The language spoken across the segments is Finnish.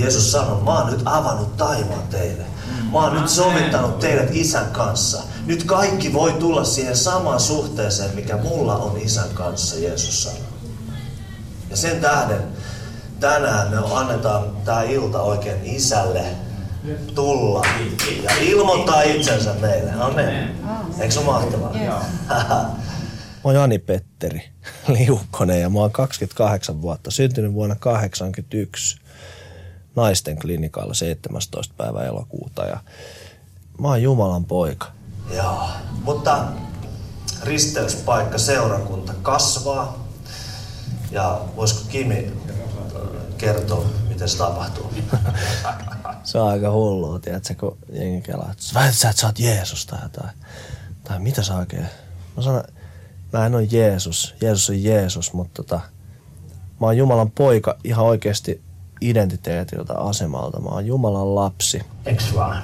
Jeesus sanoi, mä oon nyt avannut taivaan teille. Mä oon nyt sovittanut teidät Isän kanssa. Nyt kaikki voi tulla siihen samaan suhteeseen, mikä mulla on Isän kanssa, Jeesus sanoi. Ja sen tähden tänään me annetaan tää ilta oikein Isälle tulla ja ilmoittaa itsensä meille. Amen. Eikö se ole mahtavaa? Mä oon Jani Petteri Liukkonen ja mä oon 28 vuotta, syntynyt vuonna 1981 naisten klinikalla 17. päivä elokuuta ja mä oon Jumalan poika. Joo, mutta risteyspaikka seurakunta kasvaa ja voisiko Kimi kertoa, miten se tapahtuu? Se on aika hullua, tiedätkö, kun jengi kelaa, että väitetään, että sä oot Jeesus tai mitä sä oikein? Mä sanon, mä en ole Jeesus. Jeesus on Jeesus, mutta mä oon Jumalan poika ihan oikeasti identiteetiltä, asemalta. Mä oon Jumalan lapsi. Eks vaan?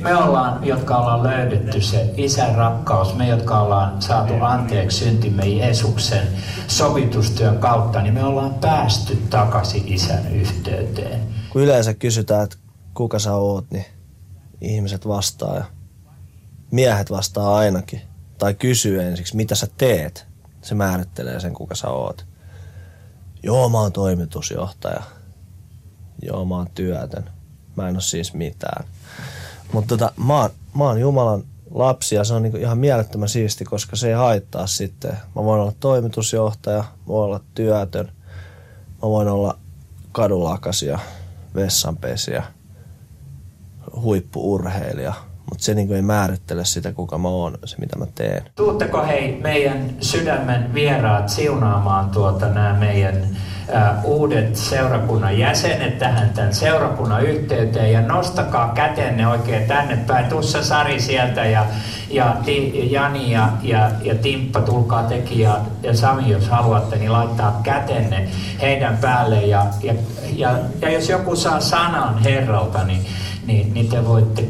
Me ollaan, jotka ollaan löydetty se Isän rakkaus, me jotka ollaan saatu anteeksi syntimme Jeesuksen sovitustyön kautta, niin me ollaan päästy takaisin Isän yhteyteen. Kun yleensä kysytään, että kuka sä oot, niin ihmiset vastaa ja miehet vastaa ainakin. Tai kysyy ensiksi, mitä sä teet. Se määrittelee sen, kuka sä oot. Joo, mä oon toimitusjohtaja. Joo, mä oon työtön. Mä en oo siis mitään. Mutta mä oon Jumalan lapsi ja se on niinku ihan mielettömän siisti, koska se ei haittaa sitten. Mä voin olla toimitusjohtaja, mä voin olla työtön, mä voin olla kadulakasia, vessanpesiä, huippu-urheilija. Mutta se niinku ei määrittele sitä, kuka mä oon, se mitä mä teen. Tuutteko hei meidän sydämen vieraat siunaamaan nämä meidän uudet seurakunnan jäsenet tähän tämän seurakunnan yhteyteen ja nostakaa kätenne oikein tänne päin. Tuossa Sari sieltä ja Jani ja Timppa, tulkaa tekin ja Sami, jos haluatte, niin laittaa kätenne heidän päälle ja jos joku saa sanan Herralta, niin te voitte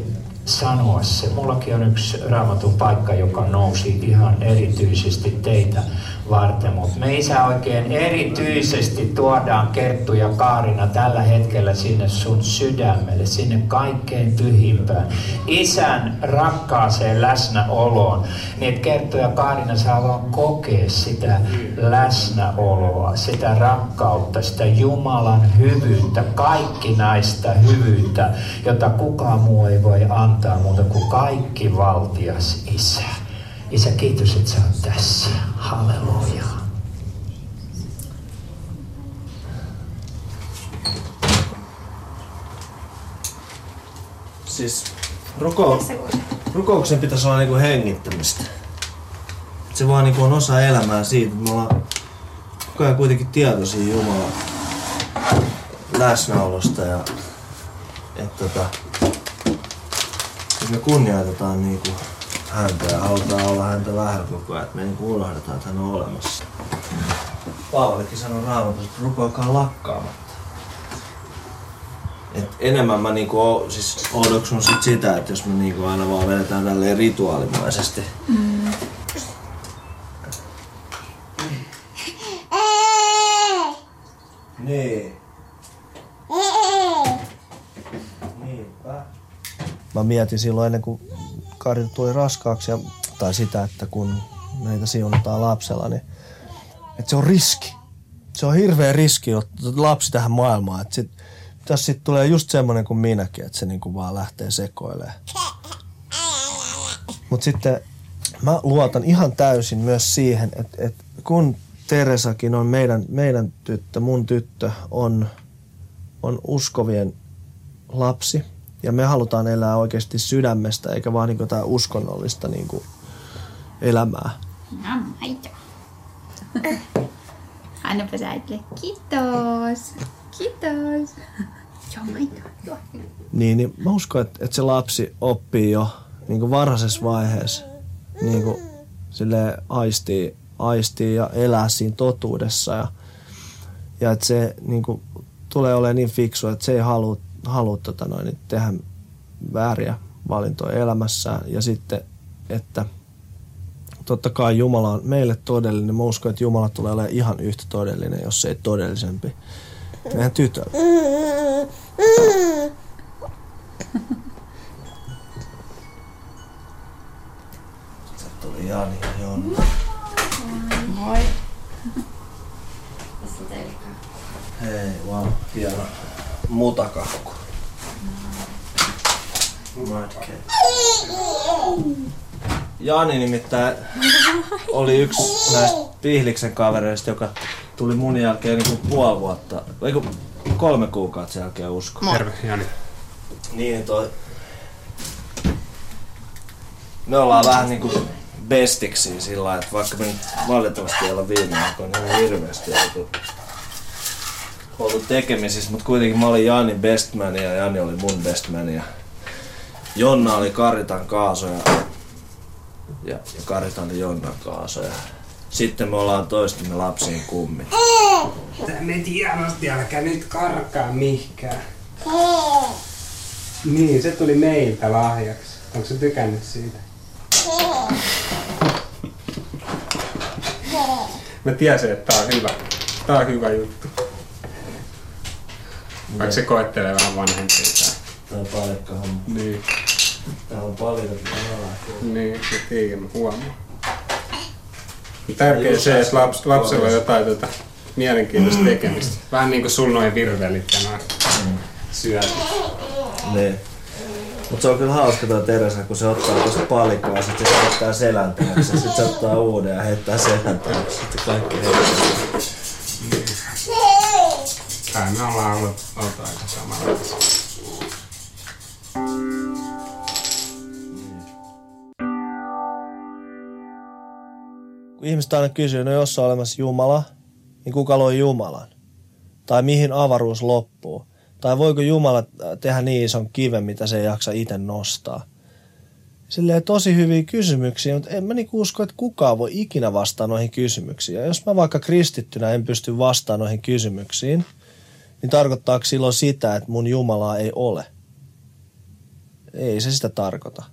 sanoa se. Mullakin on yksi Raamatun paikka, joka nousi ihan erityisesti teitä varten, mutta me Isä oikein erityisesti tuodaan Kerttu ja Kaarina tällä hetkellä sinne sun sydämelle, sinne kaikkein pyhimpään Isän rakkaaseen läsnäoloon, niin että Kerttu ja Kaarina saa vaan kokea sitä läsnäoloa, sitä rakkautta, sitä Jumalan hyvyyttä, kaikkinaista hyvyyttä, jota kukaan muu ei voi antaa muuta kuin kaikki valtias Isä. Isä, kiitos, että sä oot tässä. Halleluja. Siis rukouksen pitäisi olla niinku hengittämistä. Se vaan niinku on osa elämää siitä, että me ollaan koko ajan kuitenkin tietoisia Jumalan läsnäolosta ja että me kunnioitetaan niinku häntä ja halutaan olla häntä vähän koko ajan, että me niinku unohdetaan, että hän on olemassa. Paavalikin sanoi Raamatussa, että rukoilkaa lakkaamatta. Et enemmän mä niinku siis odoksun sitä, että jos me niinku aina vaan vedetään tälleen rituaalimaisesti. Niin. Niinpä. Mä mietin silloin ennen kuin Kari tuli raskaaksi tai sitä, että kun meitä siunataan lapsella, niin että se on riski. Se on hirveä riski ottaa lapsi tähän maailmaan. Että sit tulee just semmonen kuin minäkin, että se niinku vaan lähtee sekoilemaan. Mut sitten mä luotan ihan täysin myös siihen, että kun Teresakin on meidän tyttö, mun tyttö on uskovien lapsi. Ja me halutaan elää oikeasti sydämestä, eikä vaan niinku tää uskonnollista niinku elämää. No, haittaa. Annapa sä äitille. Kiitos. Kiitos. Joo, maittaa. Niin, mä uskon, että se lapsi oppii jo niinku varhaisessa vaiheessa. Niinku silleen aistii ja elää siinä totuudessa. Ja että se niinku tulee olemaan niin fiksu, että se ei halua tehdä vääriä valintoja elämässään. Ja sitten, että totta kai Jumala on meille todellinen. Mä uskon, että Jumala tulee olemaan ihan yhtä todellinen, jos ei todellisempi. meidän tytölle. Sitten tuli Jani ja Jonna. Moi. Missä teilläkään? Hei vaan, hieno mutakakku. Jani nimittäin oli yksi näistä Pihliksen kavereista, joka tuli mun jälkeen niin kuin puoli vuotta, ei kun 3 kuukautta sen jälkeen usko. Terve, Jani. Niin toi. Me ollaan vähän niinku bestiksi sillä lailla, että vaikka me nyt valitettavasti ei olla viime aikoina ihan hirveästi ollut tekemisissä, mutta kuitenkin mä olin Janin bestmania ja Jani oli mun bestmania. Jonna oli Karitan kaasoja ja Karitan oli Jonnan kaasoja. Sitten me ollaan toistamme lapsiin kummin. Tää meni hienosti, älkää nyt karkaa mihkään. Niin, se tuli meiltä lahjaksi. Onko sä tykännyt siitä? Mä tiesin, että tää on hyvä. Tää on hyvä juttu. Vaikka se koettelee vähän vanhempia tää. Tää on palikka-homma. Niin. Tää on palikka-homma. Niin, se tiikin mä huomaan. Tärkeä se, että lapsella on jotain mielenkiintoista tekemistä. Vähän niinku sun noin virvelit ja noin syötit. Niin. Mut se on kyllä hauska toi Teresa, kun se ottaa tosta palikkaa ja sit se heittää selän taakse. Sit se ottaa uuden ja heittää selän taakse. Sitten kaikki heittää. Kai me ollaan ollut aika samalla. Kun ihmiset aina kysyy, no jos on olemassa Jumala, niin kuka loi Jumalan? Tai mihin avaruus loppuu? Tai voiko Jumala tehdä niin ison kiven, mitä se ei jaksa itse nostaa? Silleen tosi hyviä kysymyksiä, mutta en mä niinku usko, että kukaan voi ikinä vastaa noihin kysymyksiin. Ja jos mä vaikka kristittynä en pysty vastaamaan noihin kysymyksiin, niin tarkoittaako silloin sitä, että mun Jumalaa ei ole? Ei se sitä tarkoita.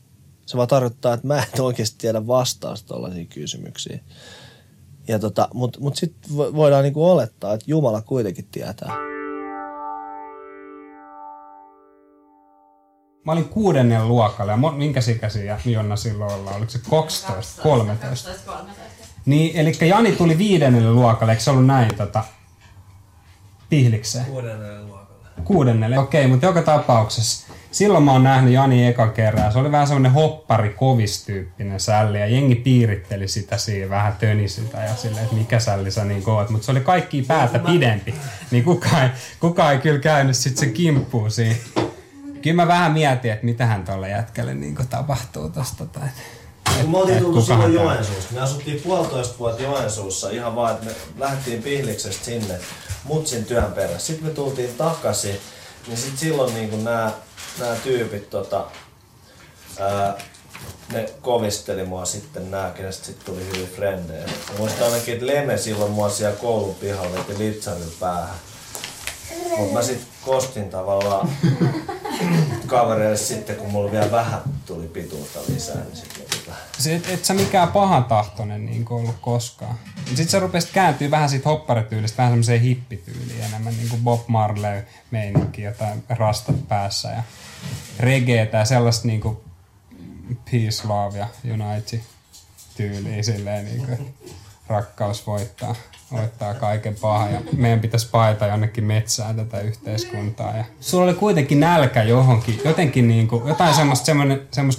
Se vaan tarkoittaa, että mä en oikeasti tiedä vastausta tollaisiin kysymyksiin. Mutta sitten voidaan niinku olettaa, että Jumala kuitenkin tietää. Mä olin 6. luokalla, ja minkäs ikäisiä Jonna silloin ollaan? Oliko se 12, 13? 13. Niin, elikkä Jani tuli 5. luokalle, eikö se ollut näin Pihlikseen? 6. luokalle. 6. Okei, mutta joka tapauksessa. Silloin mä oon nähnyt Jani eka kerran. Se oli vähän semmonen hopparikovis-tyyppinen sälli ja jengi piiritteli sitä siinä, vähän töni sitä ja silleen, että mikä sälli sä niin oot. Mutta se oli kaikki päätä pidempi, niin kukaan ei kyllä käynyt sit sen kimppuun siinä. Kyllä mä vähän mietin, että mitähän tolle jätkälle niin tapahtuu tosta. Kun me oltiin tullut silloin Joensuussa, me asuttiin 1,5 vuotta Joensuussa ihan vaan, että me lähtiin Pihliksestä sinne mutsin työn perässä. Sitten me tultiin takaisin, niin sit silloin niin nämä tyypit, ne kovisteli mua sitten nää, kenestä sit tuli hyvin frendejä. Mä muistan ainakin, että Leme silloin mua siellä koulun pihalla veti litsarin päähän. Mut mä sit kostin tavallaan kavereille sitten, kun mulla vielä vähän tuli pituutta lisää, niin sit et sä mikään pahantahtoinen niinku ollut koskaan. Sit sä rupesit kääntyy vähän siitä hopparityylistä vähän semmoseen hippityyliin enemmän, niinku Bob Marley meininki, jotain rastat päässä ja reggaetä ja sellaista niinku peace, love ja unite tyyliä silleen niinku rakkaus voittaa kaiken pahan ja meidän pitäisi paeta jonnekin metsään tätä yhteiskuntaa. Ja sulla oli kuitenkin nälkä johonkin, jotenkin niinku, jotain semmoista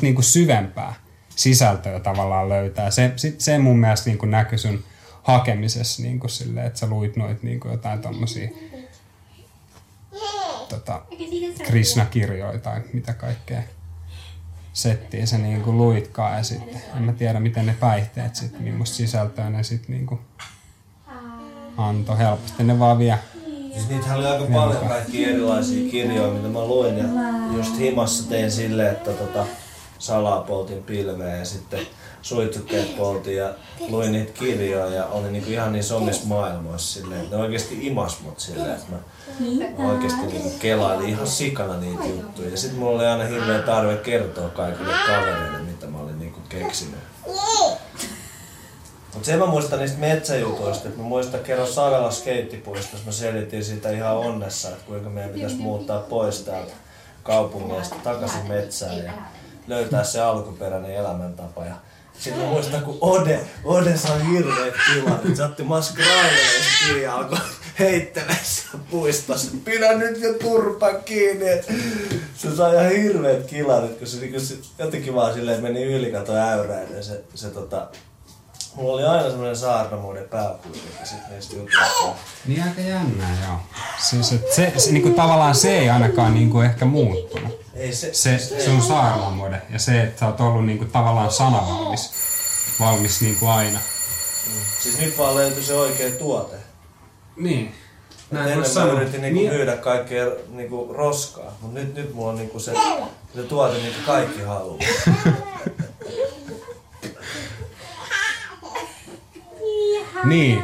niinku syvempää sisältöä tavallaan löytää. Se mun mielestä niinku näkyi sun hakemisessa niinku silleen, että sä luit noit niinku jotain tommosia Krishna-kirjoja tai mitä kaikkea settiä sä niinku luitkaan ja sitten en mä tiedä miten ne päihteet sitten millaista sisältöä ne sitten niinku antoi helposti. Ne vaan vie. Niitähän oli aika paljon kaikkia erilaisia kirjoja, mitä mä luin ja just himassa tein silleen, että salaa poltin pilveä ja sitten suitsukkeet poltin ja luin niitä kirjoja ja oli niinku ihan niissä omissa maailmoissa silleen, että ne oikeesti imas mut silleen, että mä oikeesti niinku kelailin ihan sikana niitä juttuja ja sit mulla oli aina hirveä tarve kertoa kaikille kavereille, mitä mä olin niinku keksinyt. Mutta sen mä muistan niistä metsäjutuista, että mä muistan kerran Savelan skeittipuistossa, mä selitin siitä ihan onnessa, että kuinka meidän pitäisi muuttaa pois täältä kaupungista takaisin metsään ja löytää se alkuperäinen elämäntapa. Ja sitten mä muistan, kun Ode sai hirveet tilanne, se otti maskraaleista kirja alkoi heittelässä puistossa. Pidä nyt jo turpa kiinni. Se sai ihan hirveet kilarit, kun se jotenkin vaan silleen meni ylikato äyräinen. Mulla oli aina semmoinen saarnamuuden pääkuitenkin sitten näistä jutuista. Niin aika jännää, joo. Siis, se niinku, tavallaan se ei ainakaan niinku, ehkä muuttunut. Ei se on saarnamuuden ja se, että sä oot ollut niinku, tavallaan sanavalmis niinku, aina. Siis nyt vaan löytyi se oikea tuote. Niin. Ennen mä yritin myydä kaikkea niinku, roskaa, mutta nyt mulla on niinku, se tuote, mitä niinku, kaikki haluaa. Niin.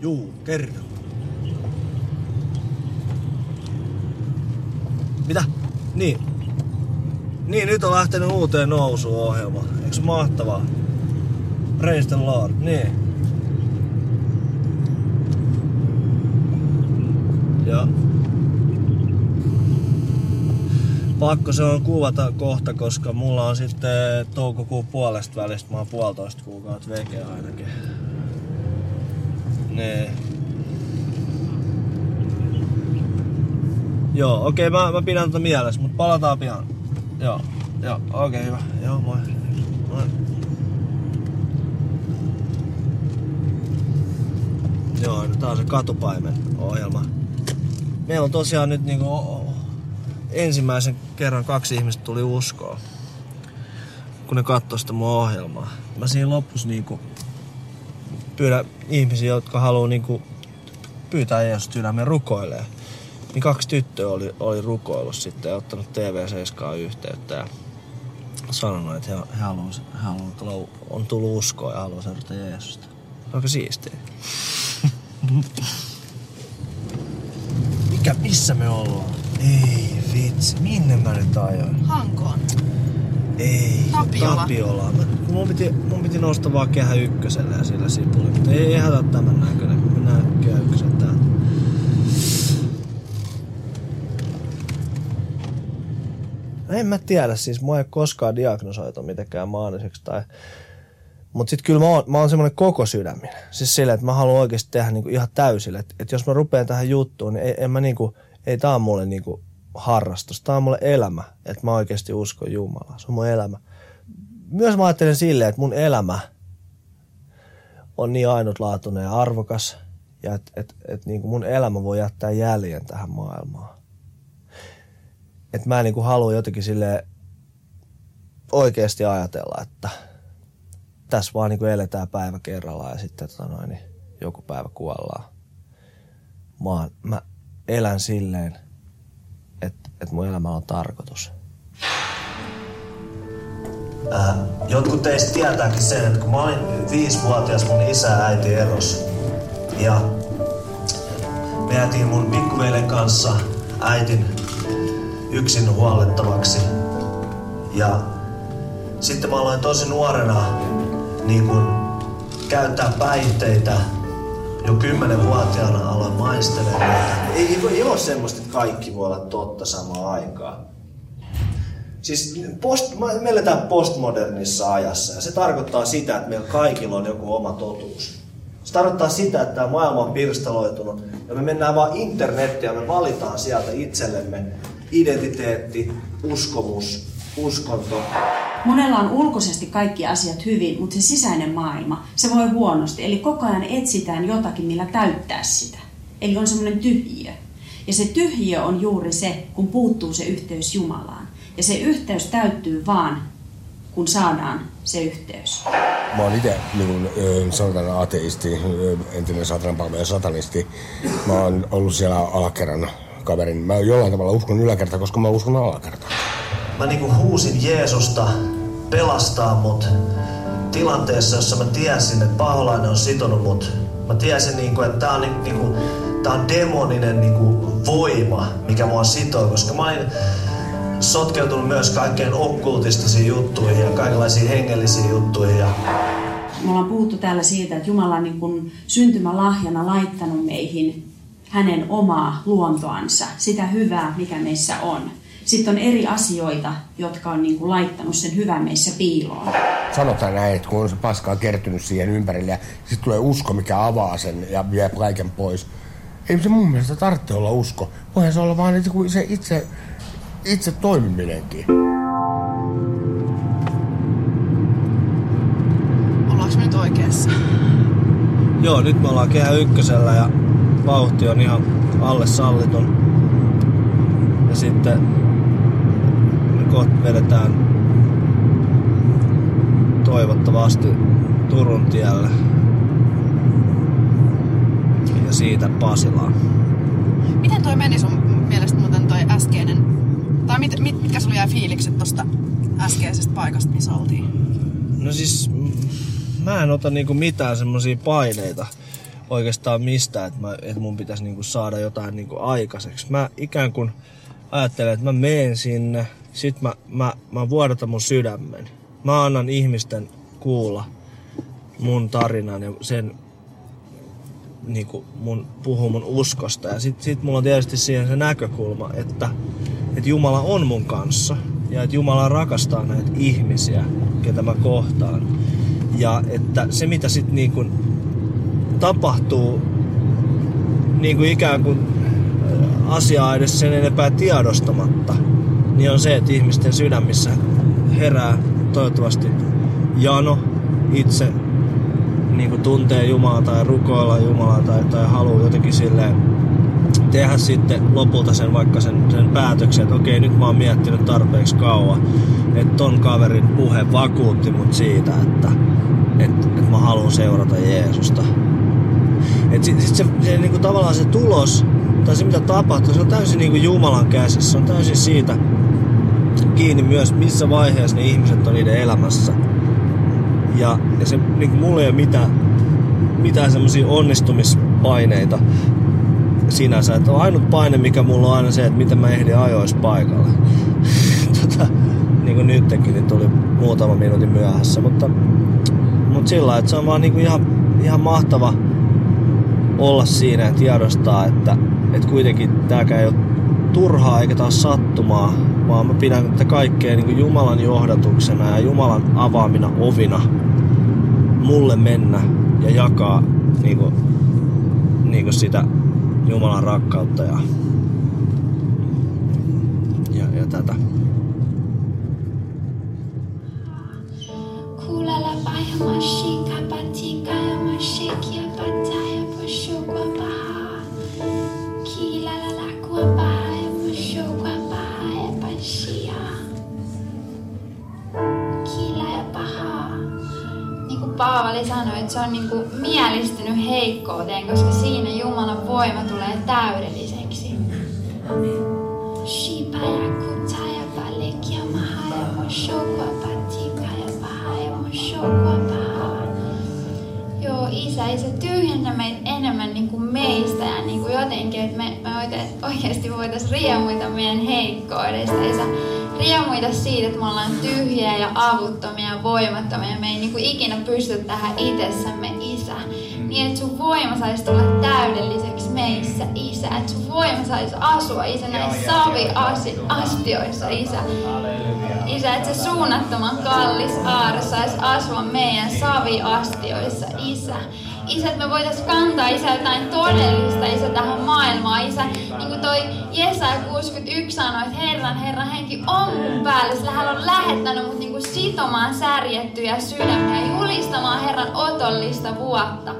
Juu, kerro. Mitä? Niin, nyt on lähtenyt uuteen nousuohjelma. Eiks mahtavaa? Praise the Lord, niin. Ja. Pakko se on kuvata kohta, koska mulla on sitten toukokuun puolesta välistä, mä oon 1,5 kuukautta veke ainakin. Nee. Joo, okei, mä pidän tätä mielessä, mutta palataan pian. Joo, okei, hyvä. Joo, moi. Joo, nyt tää on se katupaimen ohjelma. Meillä on tosiaan nyt niinku ensimmäisen kerran 2 ihmistä tuli uskoon, kun ne katsoi sitä mun ohjelmaa. Mä siinä lopussa niinku pyydän ihmisiä, jotka haluaa niinku pyytää Jeesusta ydämeen rukoilemaan. Niin 2 tyttöä oli rukoillut sitten ja ottanut TV7 yhteyttä ja sanonut, että he on tullut uskoon ja haluaa seurata Jeesusta. Aika siistiä. Missä me ollaan? Ei. Vitsi, minne mä nyt ajoin? Hankoon. Ei, Tapiolaan. Mun piti nousta vaan Kehä 1 ja sillä sipuli. Mutta ei hätä tämän näköinen, kun mennään Kehä 1 täältä. En mä tiedä, siis mua ei koskaan diagnosoitu mitenkään maaniseksi tai. Mut sit kyllä mä oon semmonen koko sydämin. Siis silleen, että mä haluan oikeesti tehdä niinku ihan täysille. Että jos mä rupean tähän juttuun, niin ei tää on mulle niinku harrastus. Tämä on mulle elämä, että mä oikeasti uskon Jumalaa. Se on mun elämä. Myös mä ajattelen silleen, että mun elämä on niin ainutlaatuinen ja arvokas, ja että niin kuin mun elämä voi jättää jäljen tähän maailmaan. Että mä niin kuin haluan jotenkin silleen oikeasti ajatella, että tässä vaan niin kuin eletään päivä kerrallaan ja sitten niin joku päivä kuollaan. Mä elän silleen, että mun elämällä on tarkoitus. Jotkut teistä tietääkin sen, että kun mä olin 5-vuotias, mun isä ja äiti eros. Ja me jäätiin mun pikkuveljen kanssa äitin yksin huollettavaksi. Ja sitten mä aloin tosi nuorena niin kun käyttää päihteitä. Jo 10-vuotiaana aloin maistelemaan. Ei ole semmoista, että kaikki voi olla totta samaan aikaan. Siis me eletään postmodernissa ajassa ja se tarkoittaa sitä, että meillä kaikilla on joku oma totuus. Se tarkoittaa sitä, että tämä maailma on pirstaloitunut ja me mennään vaan internettiin ja me valitaan sieltä itsellemme identiteetti, uskomus, uskonto. Monella on ulkoisesti kaikki asiat hyvin, mutta se sisäinen maailma, se voi huonosti. Eli koko ajan etsitään jotakin, millä täyttää sitä. Eli on semmoinen tyhjiö. Ja se tyhjiö on juuri se, kun puuttuu se yhteys Jumalaan. Ja se yhteys täyttyy vaan, kun saadaan se yhteys. Mä oon ite niin satanan ateisti, entinen satananpalveluja satanisti. Mä oon ollut siellä alakerran kaverin. Mä jollain tavalla uskon yläkerta, koska mä uskon alakertaan. Mä niinku huusin Jeesusta pelastaa mut tilanteessa, jossa mä tiesin, että paholainen on sitonut mut. Mä tiesin niinku, että tää on demoninen niinku voima, mikä mua sitoo, koska mä olin sotkeutunut myös kaikkeen okkultistisiin juttuihin ja kaikenlaisiin hengellisiin juttuihin. Me ollaan puhuttu täällä siitä, että Jumala on niin kuin syntymälahjana laittanut meihin hänen omaa luontoansa, sitä hyvää, mikä meissä on. Sitten on eri asioita, jotka on niin kuin laittanut sen hyvän meissä piiloon. Sanotaan näin, että kun on se paskaa kertynyt siihen ympärille ja sitten tulee usko, mikä avaa sen ja vie kaiken pois. Ei se mun mielestä tarvitse olla usko. Voihan se olla vaan se itse toimiminenkin. Ollaanko me nyt oikeassa? Joo, nyt me ollaan Kehä Ykkösellä ja vauhti on ihan alle sallitun. Ja sitten me kohta vedetään toivottavasti Turun tielle. Ja siitä Pasilaan. Miten toi meni sun mielestä muuten toi äskeinen? Tai mitkä sulla jäi fiilikset tosta äskeisestä paikasta, missä oltiin? No siis mä en ota niinku mitään semmosia paineita oikeastaan mistään, että mun pitäisi niinku saada jotain niinku aikaiseksi. Mä ikään kuin ajattelen, että mä menen sinne, sit mä vuodatan mun sydämeni. Mä annan ihmisten kuulla mun tarinan ja sen niinku puhun mun uskosta. Ja sit mulla on tietysti siihen se näkökulma, että Jumala on mun kanssa. Ja että Jumala rakastaa näitä ihmisiä, ketä mä kohtaan. Ja että se mitä sit niinku tapahtuu, niinku ikään kuin asiaa edes sen enempää tiedostamatta, niin on se, että ihmisten sydämissä herää toivottavasti jano itse niinku tuntee Jumalaa tai rukoilla Jumalaa tai haluaa jotenkin silleen tehdä sitten lopulta sen vaikka sen päätöksen, että okei, nyt mä oon miettinyt tarpeeksi kauan, että ton kaverin puhe vakuutti mut siitä, että mä haluan seurata Jeesusta. Et sit se niinku tavallaan se tulos tai se mitä tapahtuu, se on täysin niinku Jumalan käsissä, se on täysin siitä kiinni myös, missä vaiheessa ne ihmiset on niiden elämässä. Ja se, niin kuin mulla ei ole mitään semmosia onnistumispaineita sinänsä. Että on ainut paine, mikä mulla on aina se, että miten mä ehdin ajoissa paikalle. Niin kuin nytkin, niin tuli muutama minuutin myöhässä. Mutta sillä lailla, että se on vaan niin kuin ihan mahtava olla siinä ja tiedostaa, että kuitenkin tääkään ei ole turhaa eikä taas sattumaa. Vaan mä pidän tätä kaikkea niin kuin Jumalan johdatuksena ja Jumalan avaamina ovina mulle mennä ja jakaa niin kuin sitä Jumalan rakkautta ja tätä. Paavali sanoi, että se on niinku mielistynyt heikkouteen, koska siinä Jumalan voima tulee täydelliseksi. Amen. Joo, Isä tyhjennä meitä enemmän niinku meistä ja niinku jotenkin, että me oikeasti voitais riemuita meidän heikkoudesta. Isä, riemuita siitä, että me ollaan tyhjiä ja avuttomia ja voimattomia. Me ei niinku ikinä pysty tähän itsessämme, Isä. Niin, että sun voima saisi tulla täydelliseksi meissä, Isä. Että sun voima saisi asua, Isä, näissä saviastioissa, Isä. Isä, että se suunnattoman kallis aarre saisi asua meidän saviastioissa, Isä. Isä, että me voitais kantaa, Isä, jotain todellista, Isä, tähän maailmaan, Isä. Niin kuin toi Jesaja 61 sanoi, että Herran henki on mun päällä, sillä hän on lähettänyt mut niinku sitomaan särjettyjä sydämiä ja julistamaan Herran otollista vuotta.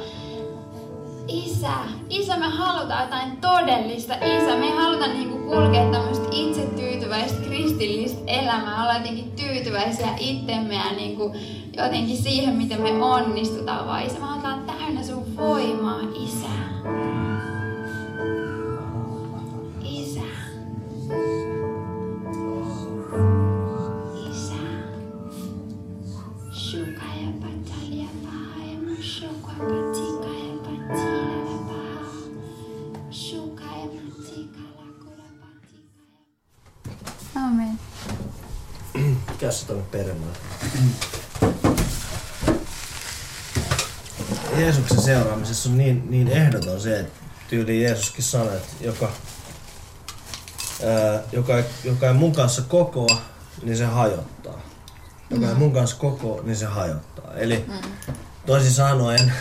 Isä, me halutaan jotain todellista, Isä. Me ei haluta niinku kulkea tämmöistä itsetyytyväistä kristillistä elämää. Ollaan jotenkin tyytyväisiä itsemme ja niinku jotenkin siihen, miten me onnistutaan. Vaan Isä, me halutaan täynnä sun voimaa, Isä. Isä. Shukaja patalia pahaja mushokwa patikaya patila paha. Shukaja patikala kura patikaya. Amen. Tässä tuonne peremmälle. Jeesuksen seuraamisessa on niin ehdoton se, että tyyli Jeesuskin sanoi, että joka ei mun kanssa kokoa, niin se hajottaa. Joka ei mun kanssa kokoa, niin se hajottaa. Eli toisin sanoen...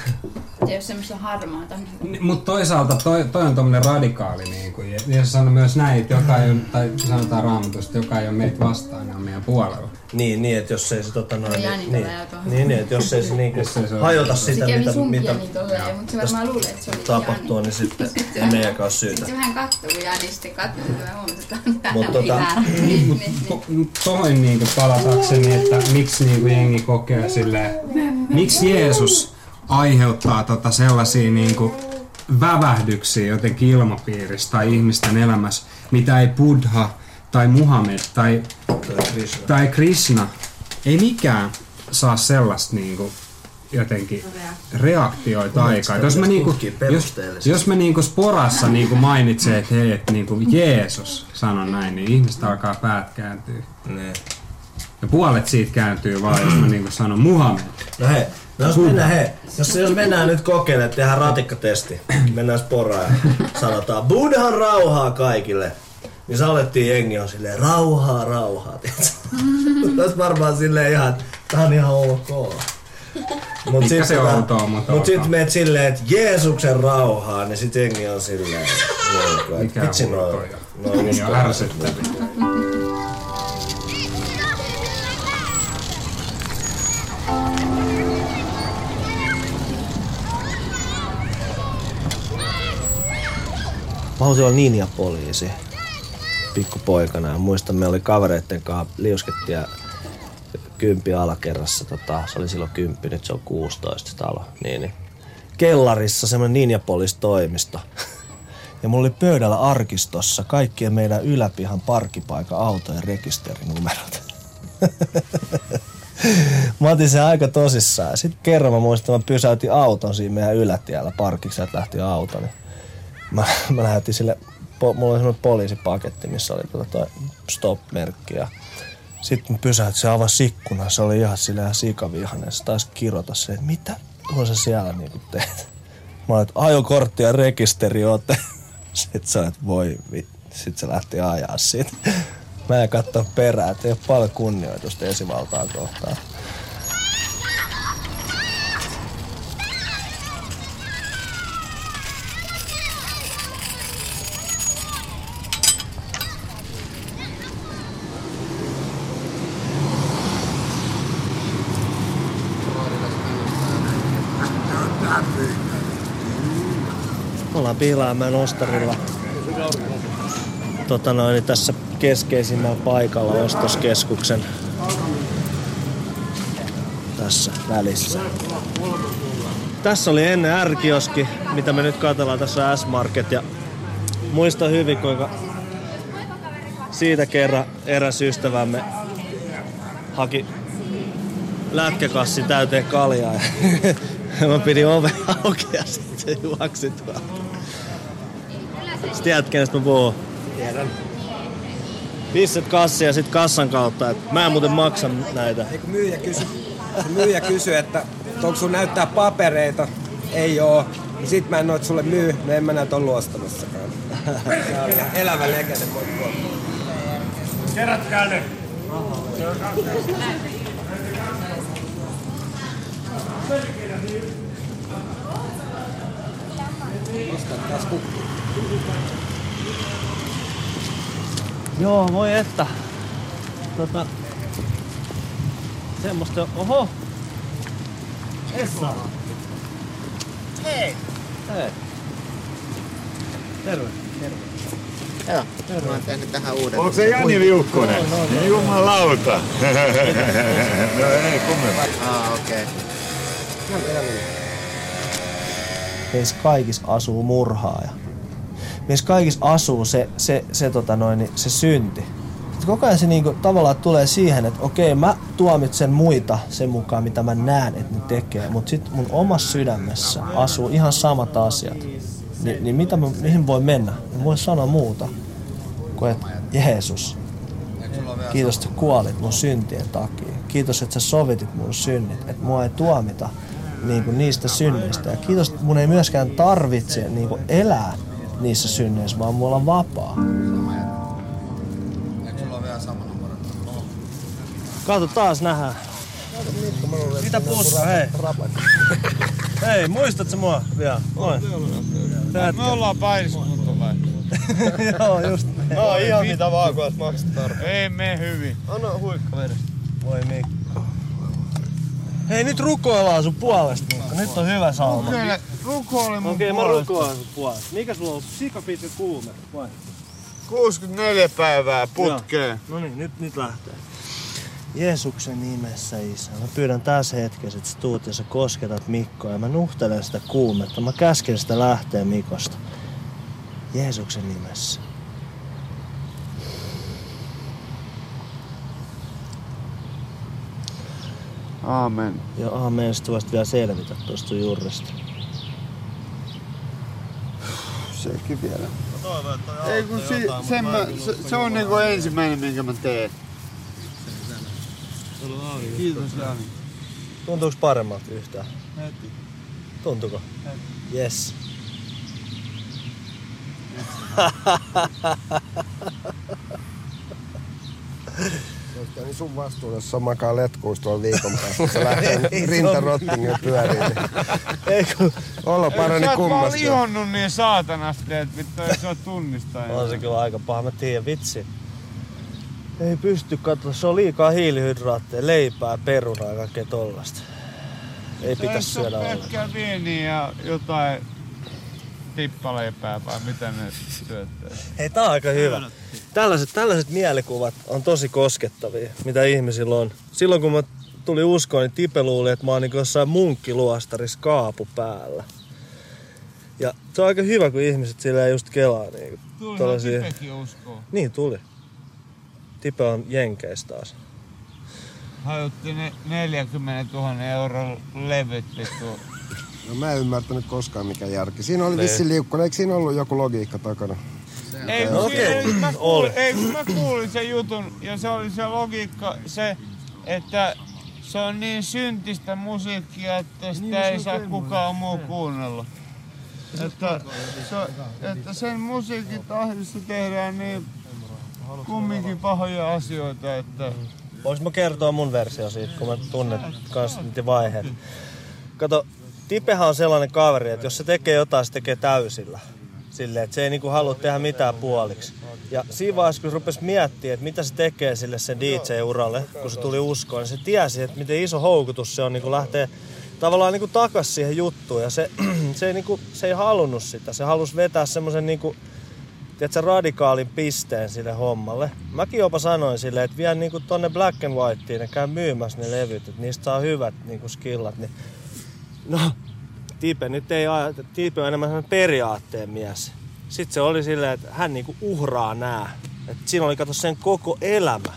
Ei ole semmoista harmaata. Mutta toisaalta toi on tommonen radikaali. Niin Jeesus sanoi myös näin, että sanotaan Raamatusta, joka ei ole meitä vastaan, on meidän puolella. Niin, että jos ei se hajota sitä, mitä se varmaan luulee, että se oli tapahtuu, Jani. Niin sitten ei meidän kanssa syytä. Sitten vähän katsoo, kun Jani sitten katsoo, ja huomataan täällä. Toin palatakseni, että miksi jengi kokee silleen, miksi Jeesus aiheuttaa sellaisia vävähdyksiä jotenkin ilmapiirissä tai ihmisten elämässä, mitä ei Buddha tai Muhammad tai Krishna, ei mikään saa sellaista jotenkin reaktioita aikaan. Jos mä sporassa mainitsen, että hei, että Jeesus sanoi näin, niin ihmiset alkaa päät kääntyä. Ne. Ja puolet siitä kääntyy vaan, jos mä sanon Muhammad. No hei, jos mennään nyt kokeilemaan, tehdään ratikkatesti, mennään sporaan ja sanotaan Buddhan rauhaa kaikille. Niin se alettiin jengi on silleen rauhaa, tiiätkö? Ois varmaan silleen ihan, tää on ihan ok. Mut sit meet silleen, että Jeesuksen rauhaa, niin sit jengi on silleen ok. Mikä huutoja? Niin on ärsyttäviä. Mä halusin olla ninjapoliisi pikkupoikana ja muistan, meillä oli kavereitten kanssa liuskettiin ja 10 alakerrassa, se oli silloin 10, nyt se on 16 talo, niin. Kellarissa semmoinen ninjapoliisitoimisto ja mulla oli pöydällä arkistossa kaikkien meidän yläpihan parkkipaikan autojen rekisterinumerot. Mä otin sen aika tosissaan. Sitten kerran mä muistan, että mä pysäytin auton siinä meidän ylätiellä, parkkikselta lähti auto, niin mä lähetin sille, mulla oli semmoinen poliisipaketti, missä oli toi stop-merkki ja sit mä pysäytin, se avasi ikkunan, se oli ihan silleen sikavihainen, se taisi kirota silleen, että mitä tuo sä siellä niinku teet? Mä olin, että ajokortti ja rekisteriote. Sit sä olet, voi vittu, sit se lähti ajaa siitä. Mä en katso perään, ettei oo paljon kunnioitusta esivaltaa kohtaan. Pihlaamäen ostarilla tässä keskeisimmällä paikalla ostoskeskuksen tässä välissä. Tässä oli ennen R-kioski, mitä me nyt katsellaan tässä S-Market ja muistan hyvin kuinka siitä kerran eräs ystävämme haki lätkäkassi täyteen kaljaa ja mä pidin oven auki ja sitten se juoksi tuolta. Sä tiedät, kenestä mä puhun? Tiedän. Pistät kassia sit kassan kautta, et mä en muuten maksa näitä. Eiku myyjä kysy, että onko sun näyttää papereita? Ei oo. Ja sit mä en noit sulle myy, no en mä näyt ollu ostamassakaan. Tää on ihan elävä legende. Kerätkää ne! Nostat taas kukkiin. Joo, voi että. Semmosta, oho. Essa. Hei. Hei. Terve. Joo, terve. Mä oon tehnyt tähän uuden. Onko se Jani Liukkonen? No. Jumalauta. No ei, kummemmin. Okei. Meissä kaikissa asuu murhaaja. Meissä kaikissa asuu se synti. Et koko ajan se tavallaan tulee siihen, että okei, mä tuomitsen muita sen mukaan, mitä mä näen, että ne tekee. Mutta sit mun omassa sydämessä asuu ihan samat asiat. Niin mihin voi mennä? En voi sanoa muuta kuin, että Jeesus. Kiitos, että kuolit mun syntien takia. Kiitos, että sä sovitit mun synnit, että mua ei tuomita niin niistä synneistä. Ja kiitos, että mun ei myöskään tarvitse niin elää niissä synneissä, vaan mulla on vapaa. Kato taas, nähdään. Mitä pussa, hei? Hei, muistatko mua vielä? Noin. Me ollaan pariskunta. Joo, just. No ihan mitä vaan, kun maksat tarpeen. Ei mene hyvin. Anna huikka vedestä. Voi Mikko. Hei, nyt rukoillaan sun puolesta, Mikko. Nyt on hyvä sauma. Kyllä, rukoile mun puolesta. Okei, mä rukoilan sun puolesta. Mikä sulla on? Sikapitkä kuume, vai? 64 päivää putkeen. No niin, nyt lähtee. Jeesuksen nimessä, Isä, mä pyydän tässä hetkessä, että sä tuut ja sä kosketat Mikkoa ja mä nuhtelen sitä kuumetta. Mä käsken sitä lähteä Mikosta. Jeesuksen nimessä. Aamen. Ja aamen, sit voisit vielä selvitä tuosta juuresta. Sekin vielä. Toivon, että toi se on niinku ensimmäinen, minkä mä teen. Kiitos, Jani. Tuntuuko paremmalta yhtään? Heti. Tuntuuko? Heti. Yes. Niin sun vastuun, jos sä makaa letkuus tuolla viikon päästä. Sä lähtee rintarottingin pyöriin. Olla paremmin kummasta. Sä oot vaan lihonnut niin saatanasti, et vittu ei se oo tunnistaa. On se kyllä aika paha, mä tiedän vitsi. Ei pysty katsoa, se on liikaa hiilihydraatteja, leipää, perunaa ja kaikkea tollaista. Ei pitäisi syödä ollenkaan. Se on pelkkää viiniä ja jotain tippaleipää vai mitä ne syöttää. Hei, tää on aika hyvä. Tällaiset mielikuvat on tosi koskettavia, mitä ihmisillä on. Silloin kun mä tulin uskoon, niin Tipe luuli, että mä oon niin kuin jossain munkkiluostarissa kaapu päällä. Ja se on aika hyvä, kun ihmiset silleen just kelaa niinku. Tulihan Tipekin uskoon. Niin, tuli. Tipe on jenkeis taas. Hajutti ne 40 000 € levyt. No mä en ymmärtänyt koskaan mikä järki. Siinä oli vissi Liukkonen, eikö siinä ollut joku logiikka takana? Ei, mä kuulin sen jutun ja se oli se logiikka, se, että se on niin syntistä musiikkia, että sitä ei saa kukaan muu kuunnella. Että sen musiikin tahdissa tehdään niin kumminkin pahoja asioita, että... Voinko mä kertoa mun versio siitä, kun mä tunnen kans niitä vaiheita? Kato, Tipehän on sellainen kaveri, että jos se tekee jotain, se tekee täysillä. Silleen, että se ei niinku halua tehdä mitään puoliksi. Ja siinä vaiheessa, kun rupesi miettimään, että mitä se tekee sille sen DJ-uralle, kun se tuli uskoon, niin se tiesi, että miten iso houkutus se on niinku lähtee tavallaan niinku takas siihen juttuun. Ja se ei halunnut sitä. Se halusi vetää semmoisen niinku... Tiedätkö, radikaalin pisteen sille hommalle. Mäkin jopa sanoin silleen, että vien niinku tonne Black and Whiteen ja käy myymässä ne levyt, että niistä saa hyvät niinku skillat. Niin... No, Tipe on enemmän sellainen periaatteen mies. Sitten se oli silleen, että hän niinku uhraa nää. Et siinä oli, kato, sen koko elämä.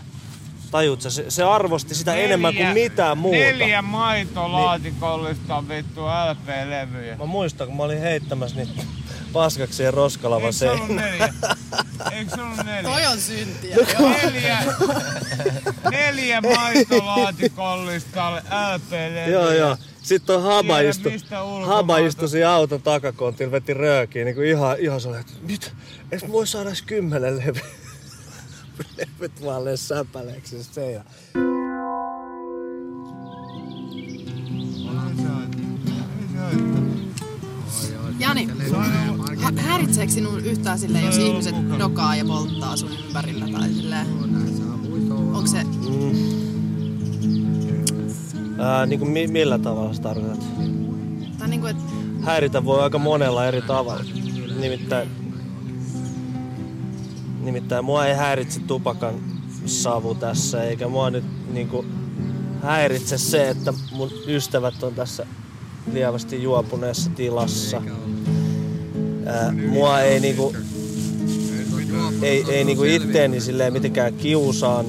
Tajuutsä, se arvosti sitä enemmän kuin mitään muuta. 4 maitolaatikollista vittu LP-levyjä. Mä muistan, kun mä olin heittämässä niitä paskakseen roskalavan seinään. Eikö se ollut 4? Toi on syntiä. 4 maitolaatikollista LP-levyjä. Joo. Sitten on haba istu siinä auton takakontilla, veti röökiä. Niin ihan sellainen, että nyt et voi saada edes 10 levyä. Levyt vaan lees säpäleeksi se ja... Jani, häiritseekö sinun yhtään silleen, jos ihmiset dokaa ja polttaa sun ympärillä tai silleen? Onko se... Niinku millä tavalla sä tarkoitat? Tai niinku et... Häiritä voi aika monella eri tavalla. Nimittäin mua ei häiritse tupakan savu tässä, eikä mua nyt niinku häiritse se, että mun ystävät on tässä lievästi juopuneessa tilassa. Mua ei niinku itteeni silleen mitenkään kiusaa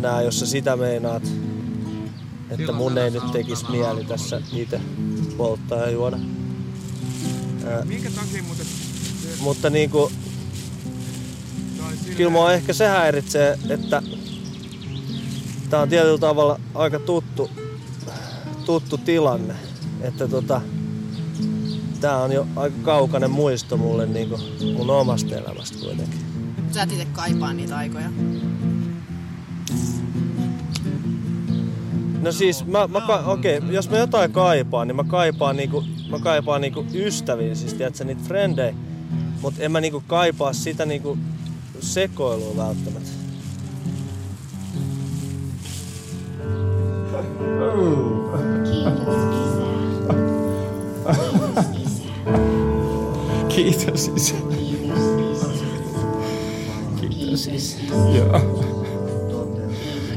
nää, jos sä sitä meinaat, että mun ei nyt tekis mieli tässä itse polttaa ja juoda. Mutta niinku Kyllä mua ehkä se häiritsee, että tää on tietyllä tavalla aika tuttu tilanne. Että tää on jo aika kaukainen muisto mulle niinku mun omasta elämästä kuitenkin. Sä et ite kaipaa niitä aikoja? No siis, jos mä jotain kaipaan, niin mä kaipaan niinku ystäviä, siis tiedätkö niitä frendejä. Mut en mä niinku kaipaa sitä niinku sekoilua välttämättä. Kiitos isä. Kiitos isä. Joo.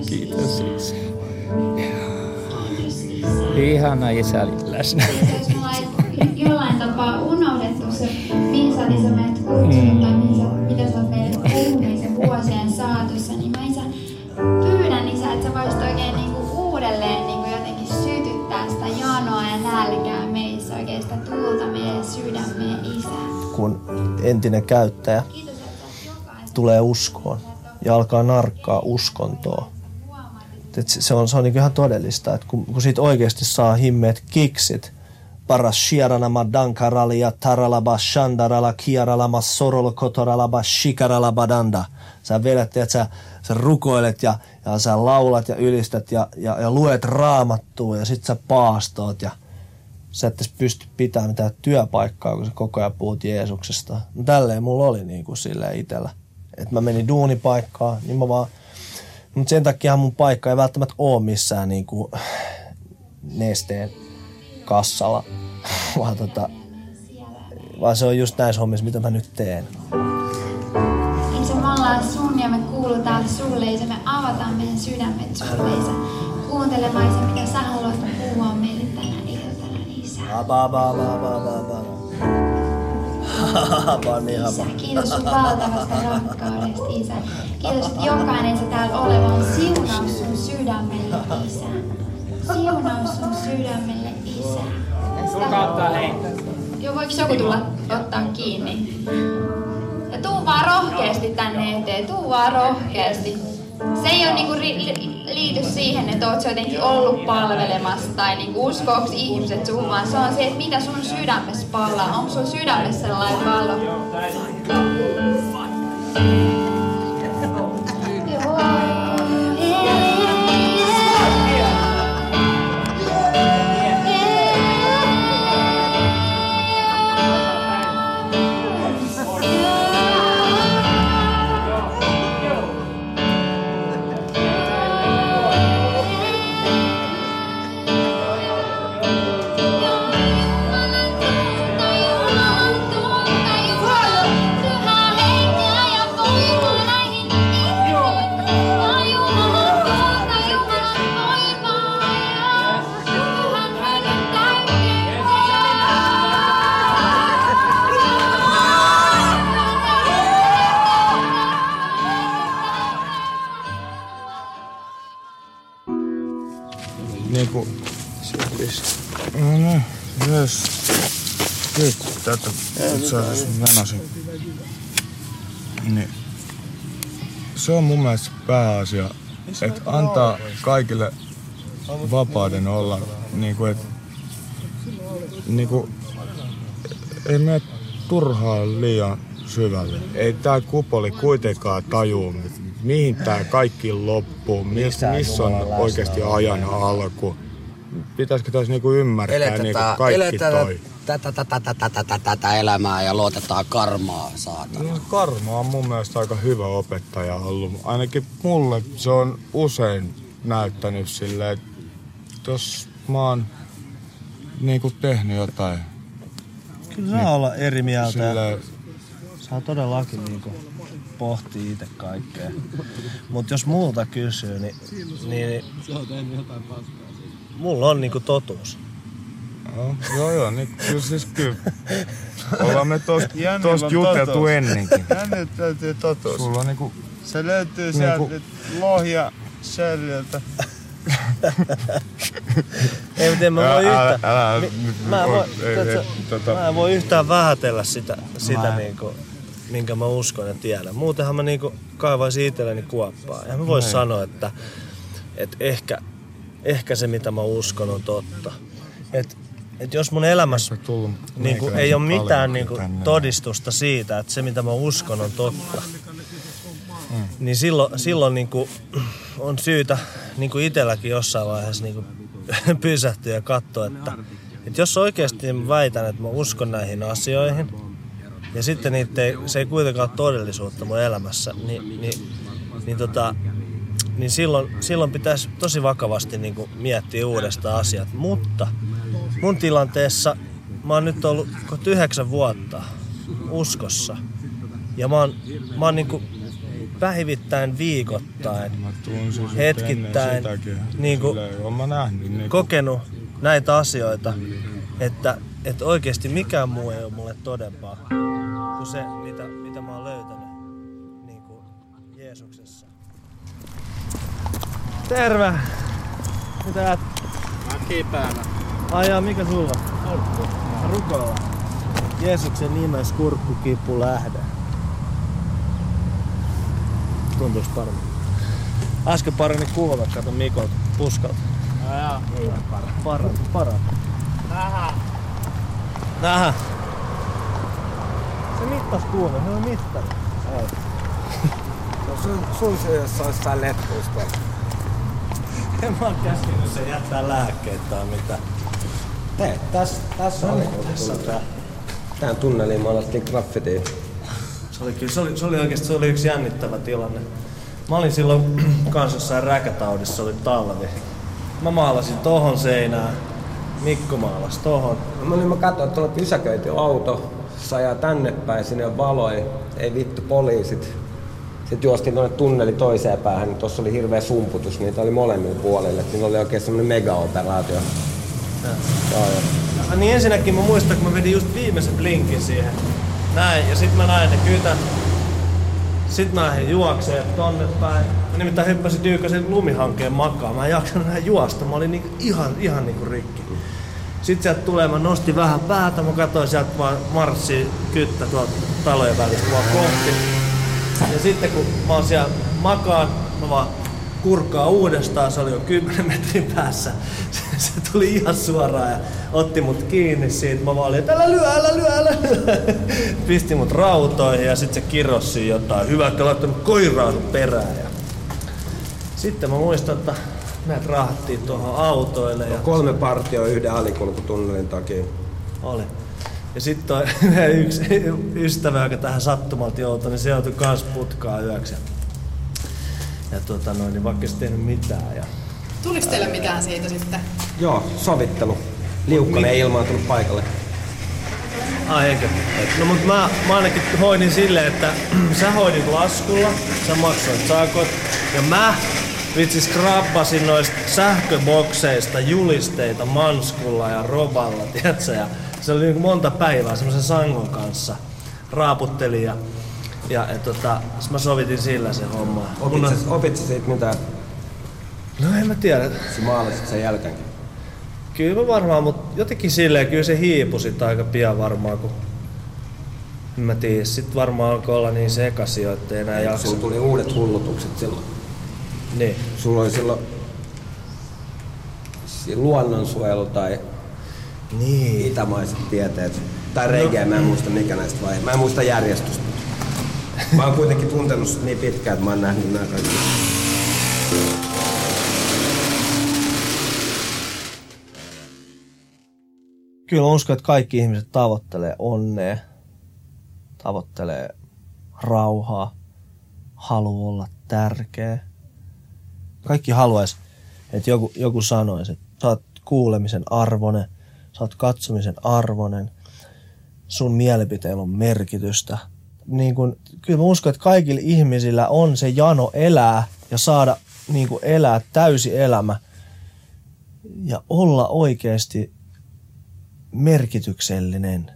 Kiitos isä. Ihana isä oli läsnä. Jollain tapaa unohdettu se, mihin sä menet kutsunut tai mitä sä oot meille puhuneet vuosien saatossa, niin mä isä pyydän isä, että sä voisit oikein niinku uudelleen niinku jotenkin sytyttää sitä janoa ja nälkää meissä, oikein sitä tuulta meidän sydämeen isä. Kun entinen käyttäjä tulee uskoon ja alkaa narkkaa uskontoa, se on niinku ihan todellista, että kun siitä oikeasti saa himmeet kiksit, Parashiarana madankaraliya taralaba shandarala kiaralama sorolo kotoralaba shikaralaba danda. Sä vedät, että sä rukoilet ja sä laulat ja ylistät ja luet raamattua ja sit sä paastoot ja sä et pysty pitämään mitään työpaikkaa, kun sä koko ajan puhut Jeesuksesta. No tälleen mulla oli niinku silleen itellä. Et mä menin duunipaikkaan, niin mä vaan... Mut sen takiahan mun paikka ei välttämättä oo missään niinku nesteen kassalla, vaan se on just näissä hommissa, mitä mä nyt teen. Isä, me ollaan sun ja me kuulutaan sulle, Isä, me avataan meidän sydämet sulle, Isä. Kuuntelemaan, Isä, mitä sä haluat puhua meille tänä iltana, Isä. Isä, kiitos sun valtavasta rakkaudesta, Isä. Kiitos, että jokainen Isä täällä oleva on siunaus sun sydämelle, Isä. Siunaus sun sydämelle, Isä. Sun kautta hei. Joo, voiko joku tulla ottaa kiinni? Ja tuu vaan rohkeasti tänne eteen, tuu vaan rohkeasti. Se ei ole niinku liity siihen, että oot sä jotenkin ollut palvelemassa tai niinku uskooks ihmiset sun, vaan se on se, että mitä sun sydämessä palaa. Onko sun sydämessä sellainen pallo? Tätä itseasiassa venasin. Niin. Se on mun mielestä pääasia, että antaa kaikille vapauden olla. Niinku, et, niinku, ei mene turhaa liian syvälle. Ei tää kupoli kuitenkaan tajua, mihin tää kaikki loppuu, missä on oikeesti ajan alku. Pitäisikö tässä niinku ymmärtää niinku kaikki toi? Tätä elämää ja luotetaan karmaa saatana. Karma on mun mielestä aika hyvä opettaja ollut. Ainakin mulle se on usein näyttänyt silleen, että jos mä oon niinku tehnyt jotain. Kyllä saa niin, olla eri mieltä. Silleen... Saa todellakin niinku pohtii itse kaikkea. Mut jos multa kysyy, niin mulla on niinku totuus. No, joo, niin kyllä siis kyllä. Ollaan me tosta juteltu ennenkin. Jänne täytyy totuus. Sulla on niinku... Se löytyy sieltä lohja säljältä. Ei, mutta en mä voi yhtään... Mä en voi yhtään vähätellä sitä niinku... minkä mä uskon ja tiedän. Muutenhan mä niinku kaivaisin itselleni kuoppaa. Ja mä voisin sanoa, että ehkä se mitä mä uskon on totta. Että jos mun elämässä niinku, ei ole mitään niinku, todistusta siitä, että se mitä mä uskon on totta, niin silloin niinku, on syytä niinku itselläkin jossain vaiheessa niinku, pysähtyä ja katsoa, että jos oikeasti väitän, että mä uskon näihin asioihin ja sitten se ei kuitenkaan ole todellisuutta mun elämässä, niin silloin pitäisi tosi vakavasti niinku, miettiä uudestaan asiat. Mutta mun tilanteessa mä oon nyt ollut 9 vuotta uskossa ja mä oon niinku päivittäin, viikoittain, hetkittäin niinku kokenut näitä asioita, että oikeesti mikään muu ei ole mulle todempaa kuin se, mitä mä oon löytänyt niinku Jeesuksessa. Terve! Mitä? Mä kipäänä. Ai jaa, mikä sulla? Kurkku. Rukoilla. Jeesuksen nimes kurkkukipu lähde. Tuntuis paremmin. Äsken paremmin kuulla, kato Mikolta, puskalta. Ai jaa, kuulla paremmin. Nähä. Se mittas kuulla, se on mittari. Ai. Sun syy, jos ois tää letkuista. En mä oon käskenyt sen jättää lääkkeet tai mitä. Hei, tässä oli. Tähän tunneliin me alettiin graffitia. Se oli yksi jännittävä tilanne. Mä olin silloin kans jossain räkätaudissa, se oli talvi. Mä maalasin tohon seinään, Mikko maalasi tohon. Mä katsoin, että tuolla pysäköity auto, se ajaa tänne päin, sinne on valoi, ei vittu poliisit. Sitten juostiin tuonne tunneli toiseen päähän, niin tuossa oli hirveä sumputus, niitä oli molemmilla puolilla. Niillä oli oikein semmonen megaoperaatio. Ja niin ensinnäkin mä muistan, kun mä vedin just viimeisen blinkin siihen. Näin, ja sit mä näin ne kytät. Sit mä lähdin juokseen tonne päin. Mä nimittäin hyppäsin Dyykäsen lumihankkeen makaan. Mä en jaksanut näin juosta, mä olin niinku ihan niinku rikki. Sit sieltä tulee, mä nostin vähän päätä, mä katsoin sieltä vaan marssi kyttä tuolta talojen välistä vaan kohti. Ja sitten kun mä oon siellä makaan, mä vaan kurkkaa uudestaan, se oli jo 10 metrin päässä. Se tuli ihan suoraan ja otti mut kiinni siitä. Mä vaan olin, että älä lyö. Pisti mut rautoihin ja sit se kirosi jotain. Hyvä, että laittanut koiraan perään. Ja sitten mä muistan, että meidät rahattiin tuohon autoille. Ja 3 partioa yhden alikulkutunnelin takia. Oli. Ja sit toi yksi ystävä, joka tähän sattumalta joutui, niin se joutui kans putkaan yöksi. Ja niin vaikka ei tehnyt mitään. Ja tuliko teille mitään siitä sitten? Joo, sovittelu. Liukkonen ei ilmaantunut paikalle. Ai eikö? No mut mä ainakin hoidin silleen, että sä hoidit laskulla, sä maksoit sakot ja mä vitsi skrappasin noista sähköbokseista julisteita manskulla ja roballa, tietsä? Ja se oli niinku monta päivää semmosen sangon kanssa raaputtelin ja mä sovitin sillä se homma. Opitko siitä mitään? No en mä tiedä. Sä maalasit sen jälkeenkin? Kyllä mä varmaan, mutta jotenkin silleen kyllä se hiipui sit aika pian varmaan, kun en mä tiedä. Sit varmaan alkoi olla niin sekasi, ettei enää jaksa. Sulla tuli uudet hullutukset silloin. Niin. Sulla oli silloin luonnonsuojelu tai niin. Itämaiset tieteet. Tai regeä, mä en muista mikä näistä vaiheista. Mä en muista järjestystä. Mä oon kuitenkin tuntenut sut niin pitkään, että mä oon nähnyt nää kaikki. Kyllä mä uskon, että kaikki ihmiset tavoittelee onnea, tavoittelee rauhaa, haluaa olla tärkeä. Kaikki haluaisi, että joku sanoisi, että sä oot kuulemisen arvoinen, sä oot katsomisen arvoinen, sun mielipiteellä on merkitystä. Niin kun, kyllä mä uskon, että kaikilla ihmisillä on se jano elää ja saada niin kun elää täysi elämä ja olla oikeasti merkityksellinen.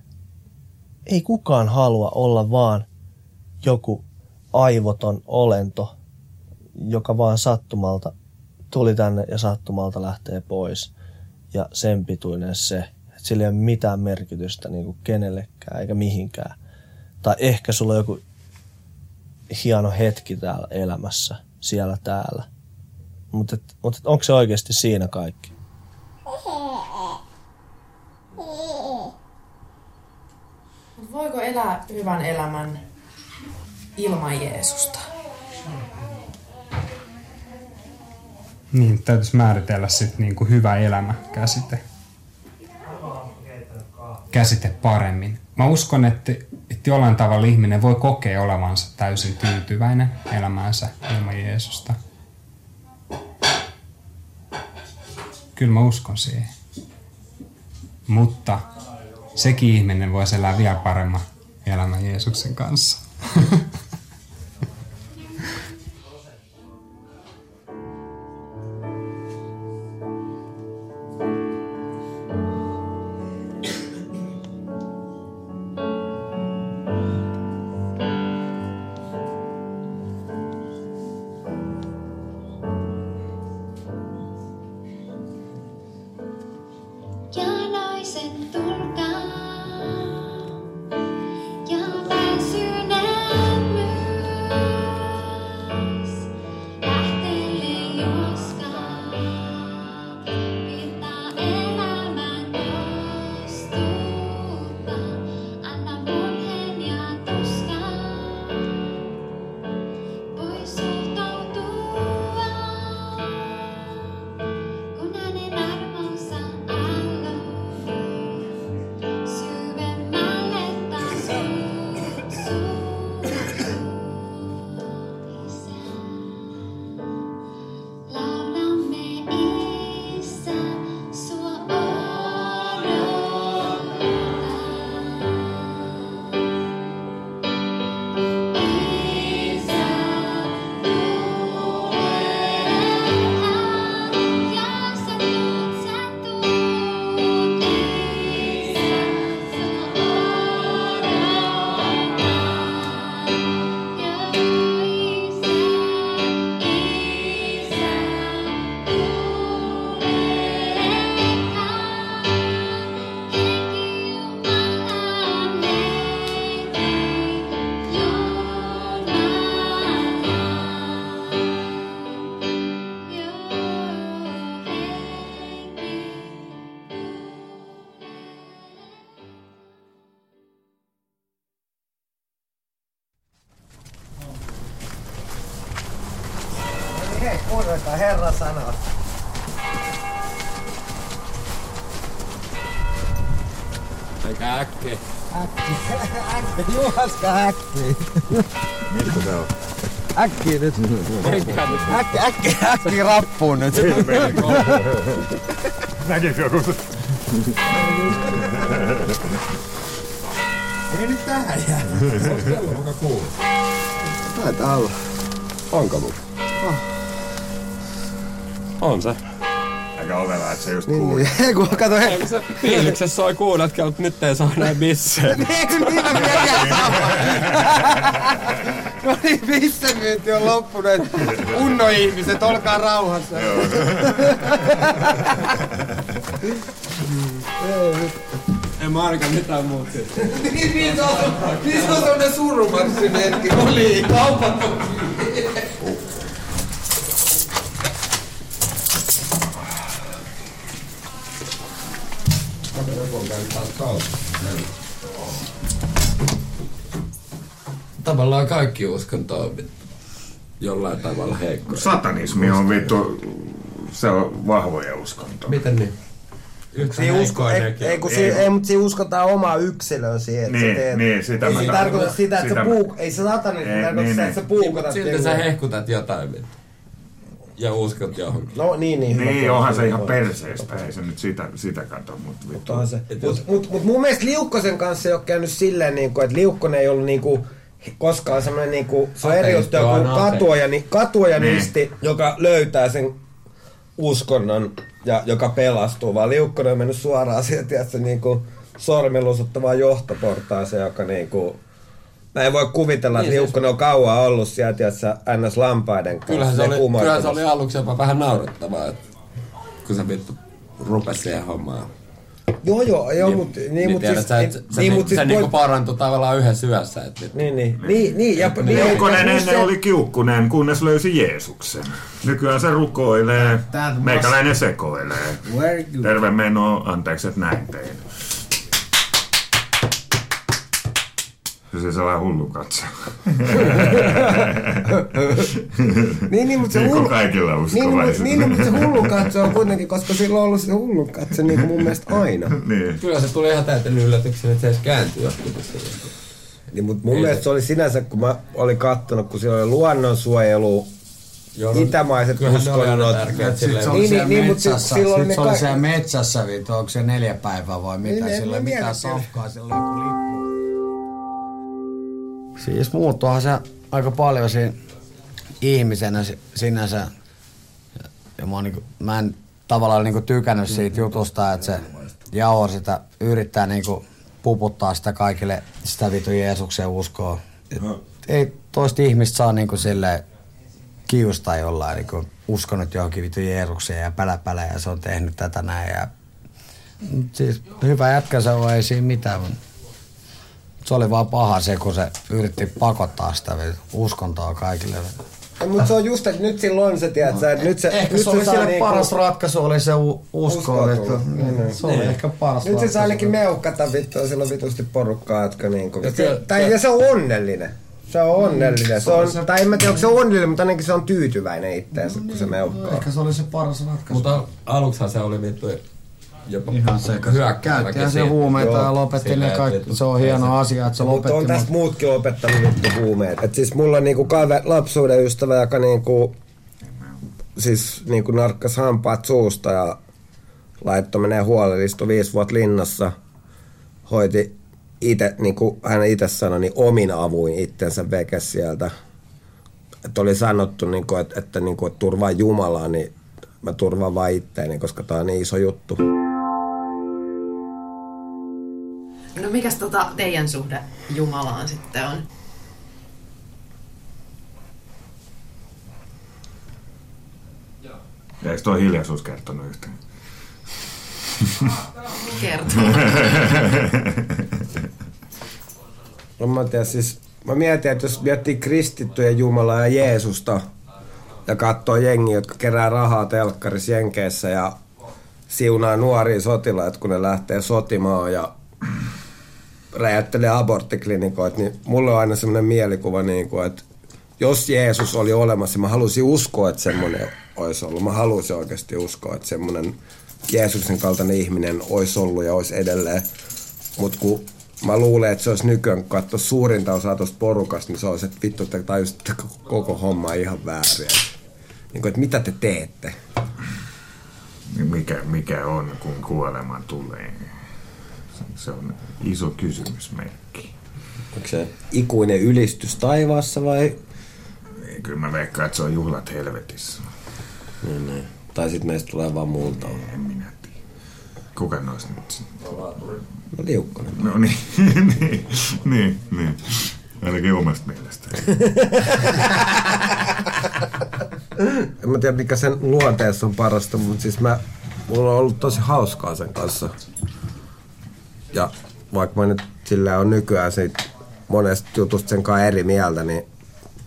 Ei kukaan halua olla vaan joku aivoton olento, joka vaan sattumalta tuli tänne ja sattumalta lähtee pois. Ja sen pituinen se, että sillä ei ole mitään merkitystä niin kun kenellekään eikä mihinkään. Tai ehkä sulla on joku hieno hetki täällä elämässä, siellä täällä. Mutta onko se oikeasti siinä kaikki? Voiko elää hyvän elämän ilman Jeesusta? Niin, täytyisi määritellä sitten niinku hyvä elämä käsite paremmin. Mä uskon, että jollain tavalla ihminen voi kokea olevansa täysin tyytyväinen elämäänsä ilman Jeesusta. Kyllä mä uskon siihen. Mutta sekin ihminen voisi elää vielä paremman elämän Jeesuksen kanssa. Herra sanoo. Eikä äkkiä. Äkkiä. Juhaskaa äkkiä. Mikko se on? Äkkiä nyt. Äkkiä rappuun nyt. Näkikö joku? Ei nyt tähän jää. Onko kello muka kuullut? Taitaa olla. Onko muka? On se. Aika ovela, et se just kuulee. Ei kun kato hetki. Fiiliksessä soi kuunnatkin, mutta nyt ei saa näin bissejä. Niin mä miekään saman. No niin, bissemyynti on loppunut. Unno-ihmiset, olkaa rauhassa. Joo. En mä ainakaan mitään muuta. Niin on tommonen surumaksin hetki. Oli kaupat on kiinni. Tavallaan kaikki uskonto on jollain tavalla heikko. Satanismi on vittu, se on vahvoja uskontoja. Miten niin? Mutta siinä uskotaan omaa yksilöä siihen, että niin, sä teet. Niin, sitä ei se tarkoita sitä, että sä puukotat. Siltä sä hehkutat jotain. Ja uskot johonkin. No niin. Niin, onhan se ihan perseestä, ei se nyt sitä kato. Mut mun mielestä Liukkosen kanssa ei ole käynyt silleen, niinku, että Liukkonen ei ollut niinku koskaan semmoinen, niinku, se on eri juttu kuin katuojanisti, joka löytää sen uskonnon ja joka pelastuu, vaan Liukkonen on mennyt suoraan siihen, tiedätkö, niinku, sormilla usuttavaan johtoportaaseen, joka niinku... Mä en voi kuvitella, että Liukkonen on kauan ollut sieltä, jossa ns. Lampaiden kanssa kumoittamassa. Kyllähän se oli aluksi jopa vähän naurettavaa, kun se vittu rupesi siihen hommaan. Joo, mutta niin mut siis se niinku parantui tavallaan yhdessä yössä, että niin ja Liukkonen ennen oli kiukkunen, kunnes löysi Jeesuksen. Nykyään se rukoilee, meikäläinen sekoilee. Terve meno, anteeksi että näin tein. Se sellainen hullu katso. Niin, mutta se hullu... kaikilla uskovaisuus. Niin, mutta se hullu katso on kuitenkin, koska sillä on ollut se hullu katso niin kuin mun mielestä aina. Niin. Kyllä se tuli ihan täyten yllätyksen, että se edes kääntyy joskus. Niin, mutta mun mielestä se oli sinänsä, kun mä olin kattonut, kun siellä oli luonnonsuojelu, itämaiset uskonnot. Niin, mutta silloin ne kaikki... oli siellä metsässä, onko se 4 päivää vai mitä? Silloin mitään safkaa, silloin joku lippu. Siis muuttuahan se aika paljon siinä ihmisenä sinänsä. Ja mä en tavallaan niinku tykännyt siitä jutusta, että se jao sitä yrittää niinku puputtaa sitä kaikille sitä vitu Jeesuksen uskoa. Ei toista ihmistä saa niinku silleen kiusta jollain niinku uskonut johonkin vitu Jeesukseen ja pälä ja se on tehnyt tätä näin. Ja... siis hyvä jätkä se on, ei siinä mitään. Se oli vaan paha se, kun se yritti pakottaa sitä uskontoa kaikille. Ja, mutta se on just, että nyt silloin se, tiedät sä, että nyt se... Ehkä nyt se oli sille niinku... paras ratkaisu, oli se usko. Se oli ehkä paras nyt ratkaisu. Nyt se saa ainakin meuhkata vittua, sillä on vitusti porukkaa, jotka niinku... Ja se on onnellinen. Se on onnellinen. Se on, tai en mä tiedä, onko se onnellinen, mutta ainakin se on tyytyväinen itseänsä, kun se meuhkaa. Ehkä se oli se paras ratkaisu. Mutta aluksihan se oli vittu... ihan sekä. Käyttihän se huumeita ja lopetti ne kaikki. Se on hieno asia, että se lopetti. Mutta on tästä muutkin lopettanut vittu huumeita. Et siis mulla on niinku lapsuuden ystävä, joka niinku, siis niinku narkkasi hampaat suusta ja laittoi menee huolelle. Istui 5 vuotta linnassa. Hoiti itse, niinku hän itse sanoi, niin omin avuin itsensä veke sieltä. Et oli sanottu, niinku, että niinku, et turvaa Jumalaa, niin mä turvaan vaan itteeni, koska tää on niin iso juttu. No mikäs teidän suhde Jumalaan sitten on? Eikö tuo hiljaisuus kertonut yhtään? Kertoo. No mä tiedän, siis mä mietin, että jos miettii kristittyjä Jumalaa ja Jeesusta ja katsoo jengiä, jotka kerää rahaa telkkarissa Jenkeissä ja siunaa nuoria sotilaita, kun ne lähtee sotimaan ja räjäyttelee aborttiklinikoita, niin mulla on aina semmoinen mielikuva, että jos Jeesus oli olemassa, mä halusin uskoa, että semmoinen olisi ollut. Mä halusin oikeasti uskoa, että semmoinen Jeesuksen kaltainen ihminen olisi ollut ja olisi edelleen. Mutta kun mä luulen, että se olisi nykyään, kun katsoi suurinta osaa tuosta porukasta, niin se olisi, että vittu, te tajusitte koko homma ihan väärin. Niin, että mitä te teette? Mikä on, kun kuolema tulee? Se on iso kysymysmerkki. Onko se ikuinen ylistys taivaassa vai? Kyllä mä veikkaan, että se on juhlat helvetissä. Niin. Tai sitten meistä tulee vaan multa. En minä tiedä. Kuka nois nyt? No Liukkonen. No niin, niin. Ainakin omasta mielestä. En mä tiedä, mikä sen luonteessa on parasta, mutta siis mulla on ollut tosi hauskaa sen kanssa. Ja vaikka mä nyt sillä on nykyään siitä monesta jutusta senkaan eri mieltä, niin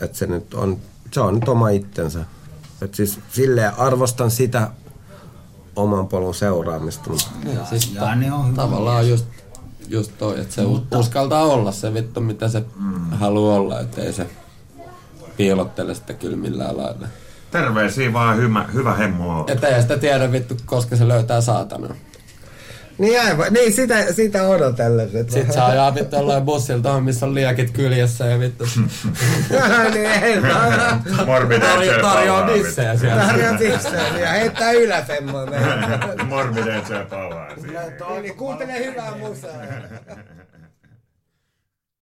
että se on nyt oma itsensä. Että siis silleen arvostan sitä oman polun seuraamista. Ja siis tavallaan just toi, että se uskaltaa olla se vittu, mitä se haluaa olla, ettei se piilottele sitä kyllä millään lailla. Terveisiä vaan, hyvä hemmo. Että ei sitä tiedä vittu, koska se löytää saatanan. Niin aivan, niin sitä odotellen. Sitten saa ajaa vittu ollaan bussilta tuohon, missä on liekit kyljessä ja vittu. Tarjoaa bissejä siellä. Tarjoaa bissejä ja heittää yläfemmoa. Morbideet syö palaa. Kuuntele hyvää musaa.